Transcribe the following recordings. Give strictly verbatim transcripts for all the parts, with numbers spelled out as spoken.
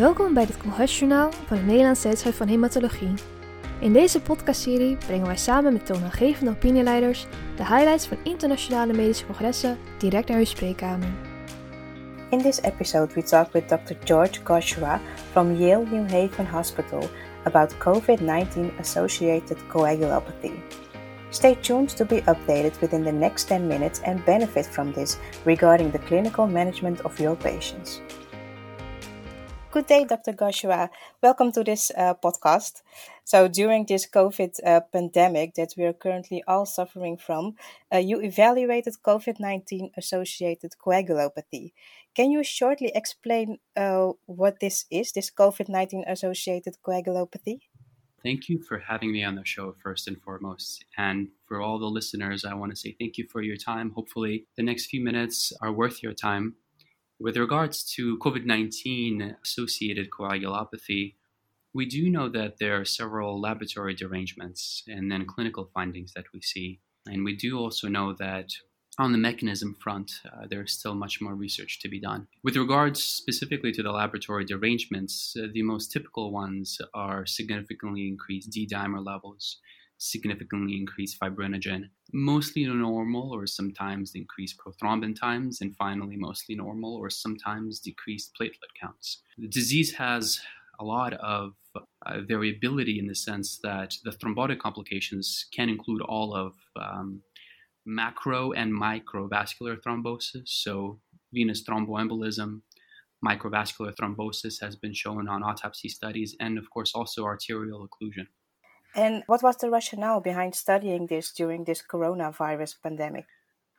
Welkom bij dit congresjournaal van het Nederlands Tijdschrift van Hematologie. In deze podcastserie brengen wij samen met toonaangevende opinieleiders de highlights van internationale medische congressen direct naar uw spreekkamer. In this episode we talk with Doctor George Goshua from Yale New Haven Hospital about COVID nineteen associated coagulopathy. Stay tuned to be updated within the next ten minutes and benefit from this regarding the clinical management of your patients. Good day, Doctor Goshua. Welcome to this uh, podcast. So during this COVID uh, pandemic that we are currently all suffering from, uh, you evaluated COVID nineteen associated coagulopathy. Can you shortly explain uh, what this is, this COVID nineteen associated coagulopathy? Thank you for having me on the show, first and foremost. And for all the listeners, I want to say thank you for your time. Hopefully the next few minutes are worth your time. With regards to COVID nineteen associated coagulopathy, we do know that there are several laboratory derangements and then clinical findings that we see. And we do also know that on the mechanism front, uh, there's still much more research to be done. With regards specifically to the laboratory derangements, uh, the most typical ones are significantly increased D-dimer levels, significantly increased fibrinogen, mostly normal or sometimes increased prothrombin times, and finally mostly normal or sometimes decreased platelet counts. The disease has a lot of uh, variability in the sense that the thrombotic complications can include all of um, macro and microvascular thrombosis, so venous thromboembolism. Microvascular thrombosis has been shown on autopsy studies, and of course also arterial occlusion. And what was the rationale behind studying this during this coronavirus pandemic?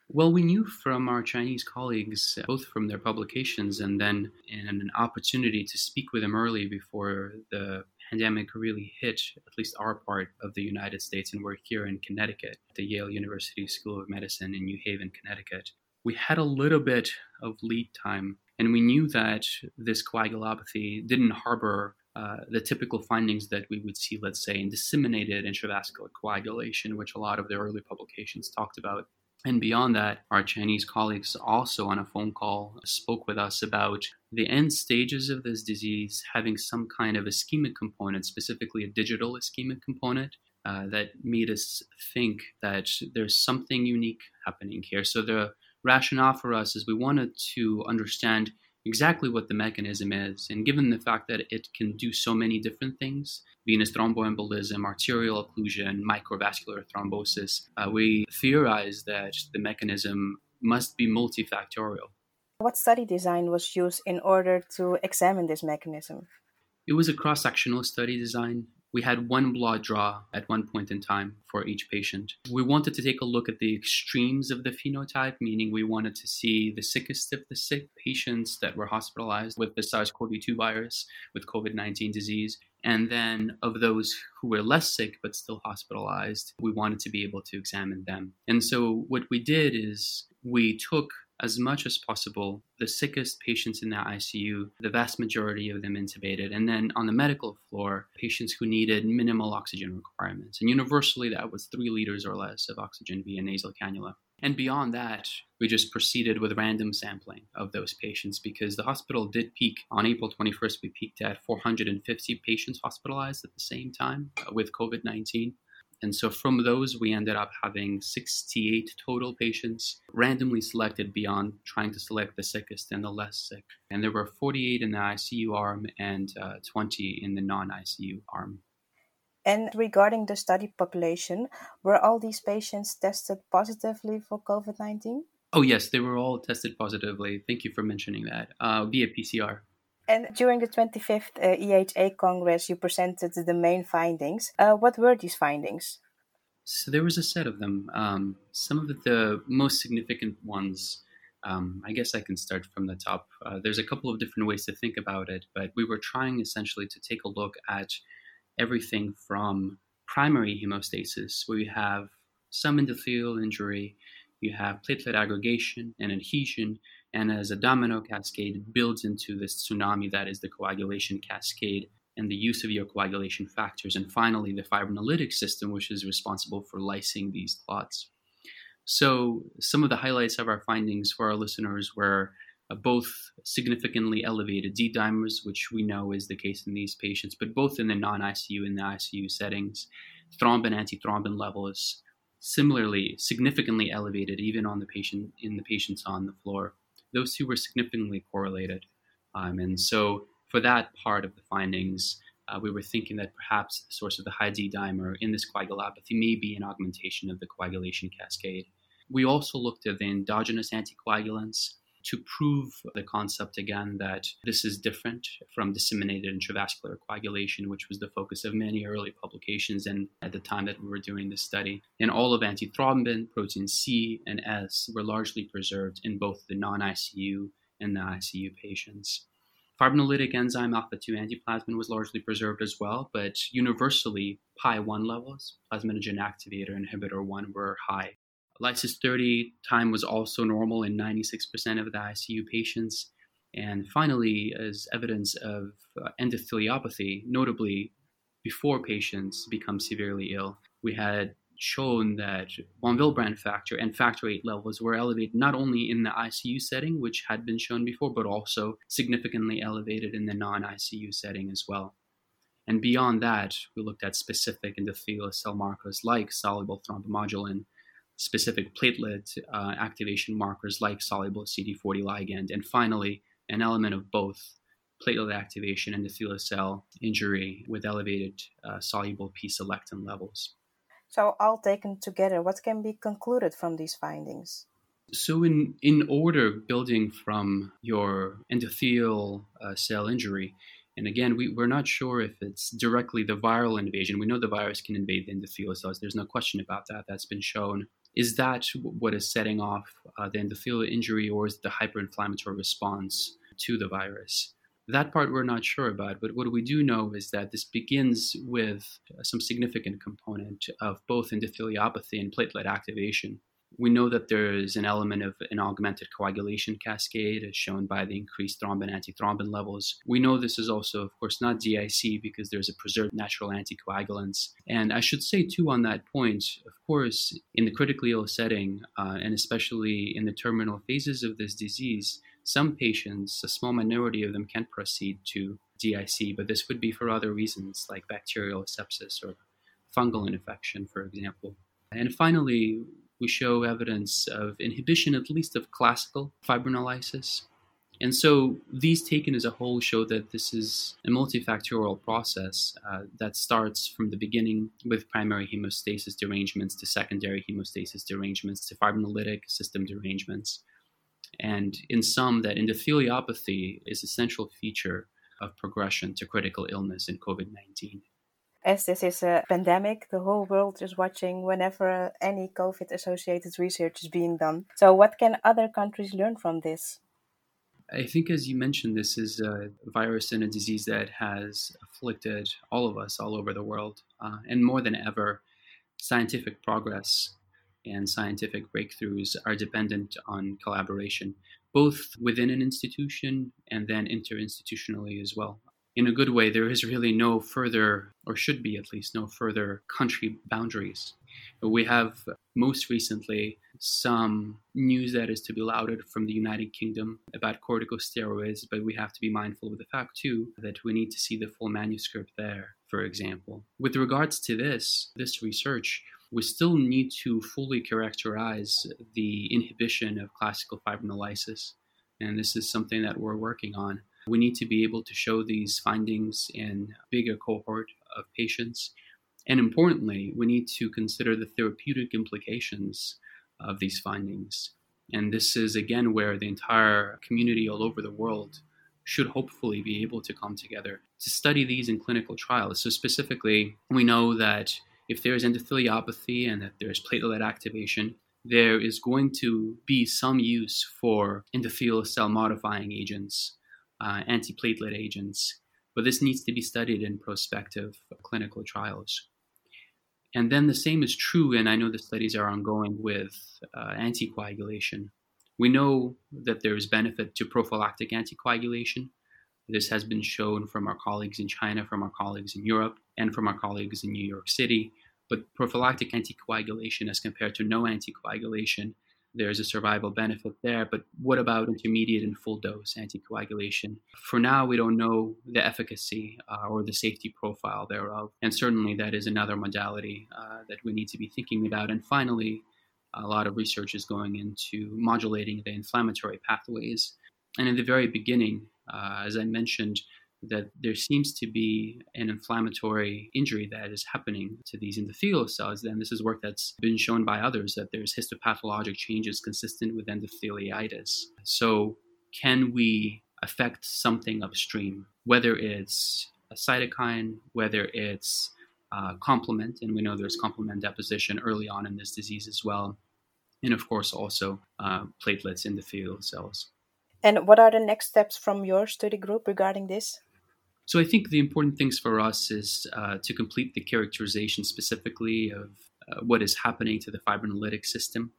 Well, we knew from our Chinese colleagues, both from their publications and then in an opportunity to speak with them early before the pandemic really hit, at least our part of the United States. And we're here in Connecticut, at the Yale University School of Medicine in New Haven, Connecticut. We had a little bit of lead time, and we knew that this coagulopathy didn't harbor Uh, the typical findings that we would see, let's say, in disseminated intravascular coagulation, which a lot of the early publications talked about. And beyond that, our Chinese colleagues also on a phone call spoke with us about the end stages of this disease having some kind of ischemic component, specifically a digital ischemic component, uh, that made us think that there's something unique happening here. So the rationale for us is we wanted to understand exactly what the mechanism is, and given the fact that it can do so many different things, venous thromboembolism, arterial occlusion, microvascular thrombosis, uh, we theorize that the mechanism must be multifactorial. What study design was used in order to examine this mechanism? It was a cross-sectional study design. We had one blood draw at one point in time for each patient. We wanted to take a look at the extremes of the phenotype, meaning we wanted to see the sickest of the sick patients that were hospitalized with the SARS-CoV two virus, with COVID nineteen disease. And then of those who were less sick but still hospitalized, we wanted to be able to examine them. And so what we did is we took as much as possible the sickest patients in the I C U, the vast majority of them intubated, and then on the medical floor, patients who needed minimal oxygen requirements. And universally, that was three liters or less of oxygen via nasal cannula. And beyond that, we just proceeded with random sampling of those patients because the hospital did peak. On April twenty-first, we peaked at four hundred fifty patients hospitalized at the same time with COVID nineteen. And so from those, we ended up having sixty-eight total patients randomly selected beyond trying to select the sickest and the less sick. And there were forty-eight in the I C U arm and uh, twenty in the non-I C U arm. And regarding the study population, were all these patients tested positively for COVID nineteen? Oh, yes, they were all tested positively. Thank you for mentioning that, uh, via P C R. And during the twenty-fifth uh, E H A Congress, you presented the main findings. Uh, what were these findings? So there was a set of them. Um, some of the most significant ones, um, I guess I can start from the top. Uh, there's a couple of different ways to think about it, but we were trying essentially to take a look at everything from primary hemostasis, where you have some endothelial injury, you have platelet aggregation and adhesion, and as a domino cascade, it builds into this tsunami that is the coagulation cascade and the use of your coagulation factors. And finally, the fibrinolytic system, which is responsible for lysing these clots. So some of the highlights of our findings for our listeners were uh, both significantly elevated D-dimers, which we know is the case in these patients, but both in the non-I C U and the I C U settings. Thrombin antithrombin level is similarly significantly elevated, even on the patient in the patients on the floor. Those two were significantly correlated, um, and so for that part of the findings, uh, we were thinking that perhaps the source of the high D-dimer in this coagulopathy may be an augmentation of the coagulation cascade. We also looked at the endogenous anticoagulants to prove the concept again that this is different from disseminated intravascular coagulation, which was the focus of many early publications and at the time that we were doing this study. And all of antithrombin, protein C, and S were largely preserved in both the non-I C U and the I C U patients. Fibrinolytic enzyme alpha two antiplasmin was largely preserved as well, but universally, P I one levels, plasminogen activator inhibitor one, were high. Lysis thirty time was also normal in ninety-six percent of the I C U patients. And finally, as evidence of endotheliopathy, notably before patients become severely ill, we had shown that von Willebrand factor and factor eight levels were elevated not only in the I C U setting, which had been shown before, but also significantly elevated in the non-I C U setting as well. And beyond that, we looked at specific endothelial cell markers like soluble thrombomodulin, specific platelet uh, activation markers like soluble C D forty ligand, and finally, an element of both platelet activation and endothelial cell injury with elevated uh, soluble p-selectin levels. So all taken together, what can be concluded from these findings? So in, in order, building from your endothelial uh, cell injury, and again, we, we're not sure if it's directly the viral invasion. We know the virus can invade the endothelial cells. There's no question about that. That's been shown. Is that what is setting off uh, the endothelial injury, or is it the hyperinflammatory response to the virus? That part we're not sure about, but what we do know is that this begins with some significant component of both endotheliopathy and platelet activation. We know that there is an element of an augmented coagulation cascade, as shown by the increased thrombin antithrombin levels. We know this is also, of course, not D I C because there's a preserved natural anticoagulants. And I should say, too, on that point, of course, in the critically ill setting, uh, and especially in the terminal phases of this disease, some patients, a small minority of them, can proceed to D I C, but this would be for other reasons like bacterial sepsis or fungal infection, for example. And finally, we show evidence of inhibition, at least of classical fibrinolysis. And so these taken as a whole show that this is a multifactorial process uh, that starts from the beginning with primary hemostasis derangements to secondary hemostasis derangements to fibrinolytic system derangements. And in sum, that endotheliopathy is a central feature of progression to critical illness in covid nineteen. As this is a pandemic, the whole world is watching whenever any COVID-associated research is being done. So what can other countries learn from this? I think, as you mentioned, this is a virus and a disease that has afflicted all of us all over the world. Uh, and more than ever, scientific progress and scientific breakthroughs are dependent on collaboration, both within an institution and then interinstitutionally as well. In a good way, there is really no further, or should be at least, no further country boundaries. We have most recently some news that is to be lauded from the United Kingdom about corticosteroids, but we have to be mindful of the fact, too, that we need to see the full manuscript there, for example. With regards to this, this research, we still need to fully characterize the inhibition of classical fibrinolysis, and this is something that we're working on. We need to be able to show these findings in a bigger cohort of patients. And importantly, we need to consider the therapeutic implications of these findings. And this is, again, where the entire community all over the world should hopefully be able to come together to study these in clinical trials. So specifically, we know that if there is endotheliopathy and that there is platelet activation, there is going to be some use for endothelial cell modifying agents, Uh, antiplatelet agents, but this needs to be studied in prospective clinical trials. And then the same is true, and I know the studies are ongoing with uh, anticoagulation. We know that there is benefit to prophylactic anticoagulation. This has been shown from our colleagues in China, from our colleagues in Europe, and from our colleagues in New York City. But prophylactic anticoagulation, as compared to no anticoagulation, there's a survival benefit there. But what about intermediate and full dose anticoagulation? For now, we don't know the efficacy uh, or the safety profile thereof. And certainly that is another modality uh, that we need to be thinking about. And finally, a lot of research is going into modulating the inflammatory pathways. And in the very beginning, uh, as I mentioned, that there seems to be an inflammatory injury that is happening to these endothelial cells. And this is work that's been shown by others, that there's histopathologic changes consistent with endotheliitis. So can we affect something upstream, whether it's a cytokine, whether it's uh, complement, and we know there's complement deposition early on in this disease as well, and of course also uh, platelets in the endothelial cells. And what are the next steps from your study group regarding this? So I think the important things for us is uh, to complete the characterization specifically of uh, what is happening to the fibrinolytic system.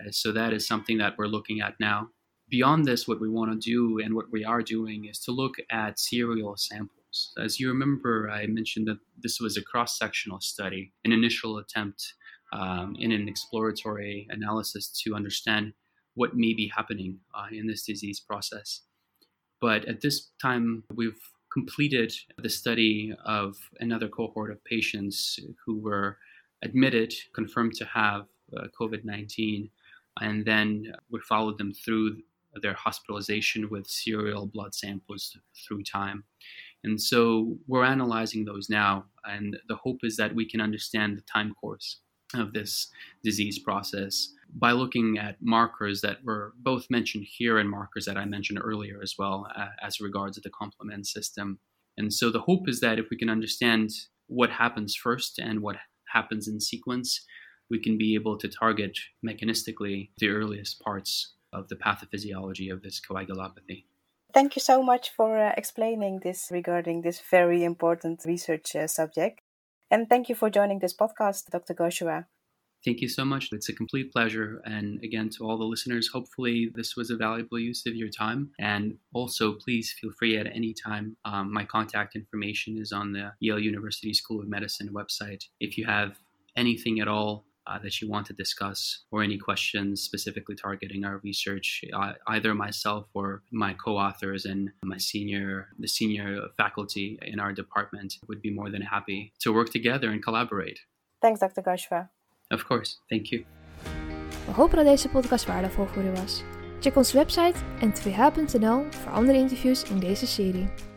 Uh, so that is something that we're looking at now. Beyond this, what we want to do and what we are doing is to look at serial samples. As you remember, I mentioned that this was a cross-sectional study, an initial attempt um, in an exploratory analysis to understand what may be happening uh, in this disease process. But at this time, we've completed the study of another cohort of patients who were admitted, confirmed to have uh, COVID nineteen, and then we followed them through their hospitalization with serial blood samples through time. And so we're analyzing those now, and the hope is that we can understand the time course of this disease process by looking at markers that were both mentioned here and markers that I mentioned earlier as well uh, as regards to the complement system. And so the hope is that if we can understand what happens first and what happens in sequence, we can be able to target mechanistically the earliest parts of the pathophysiology of this coagulopathy. Thank you so much for uh, explaining this regarding this very important research uh, subject. And thank you for joining this podcast, Doctor Goshua. Thank you so much. It's a complete pleasure. And again, to all the listeners, hopefully this was a valuable use of your time. And also, please feel free at any time. Um, my contact information is on the Yale University School of Medicine website. If you have anything at all uh, that you want to discuss or any questions specifically targeting our research, uh, either myself or my co-authors and my senior, the senior faculty in our department would be more than happy to work together and collaborate. Thanks, Doctor Goshua. Of course, thank you. We hopen dat deze podcast waardevol voor u was. Check onze website en en t v h punt n l voor andere interviews in deze serie.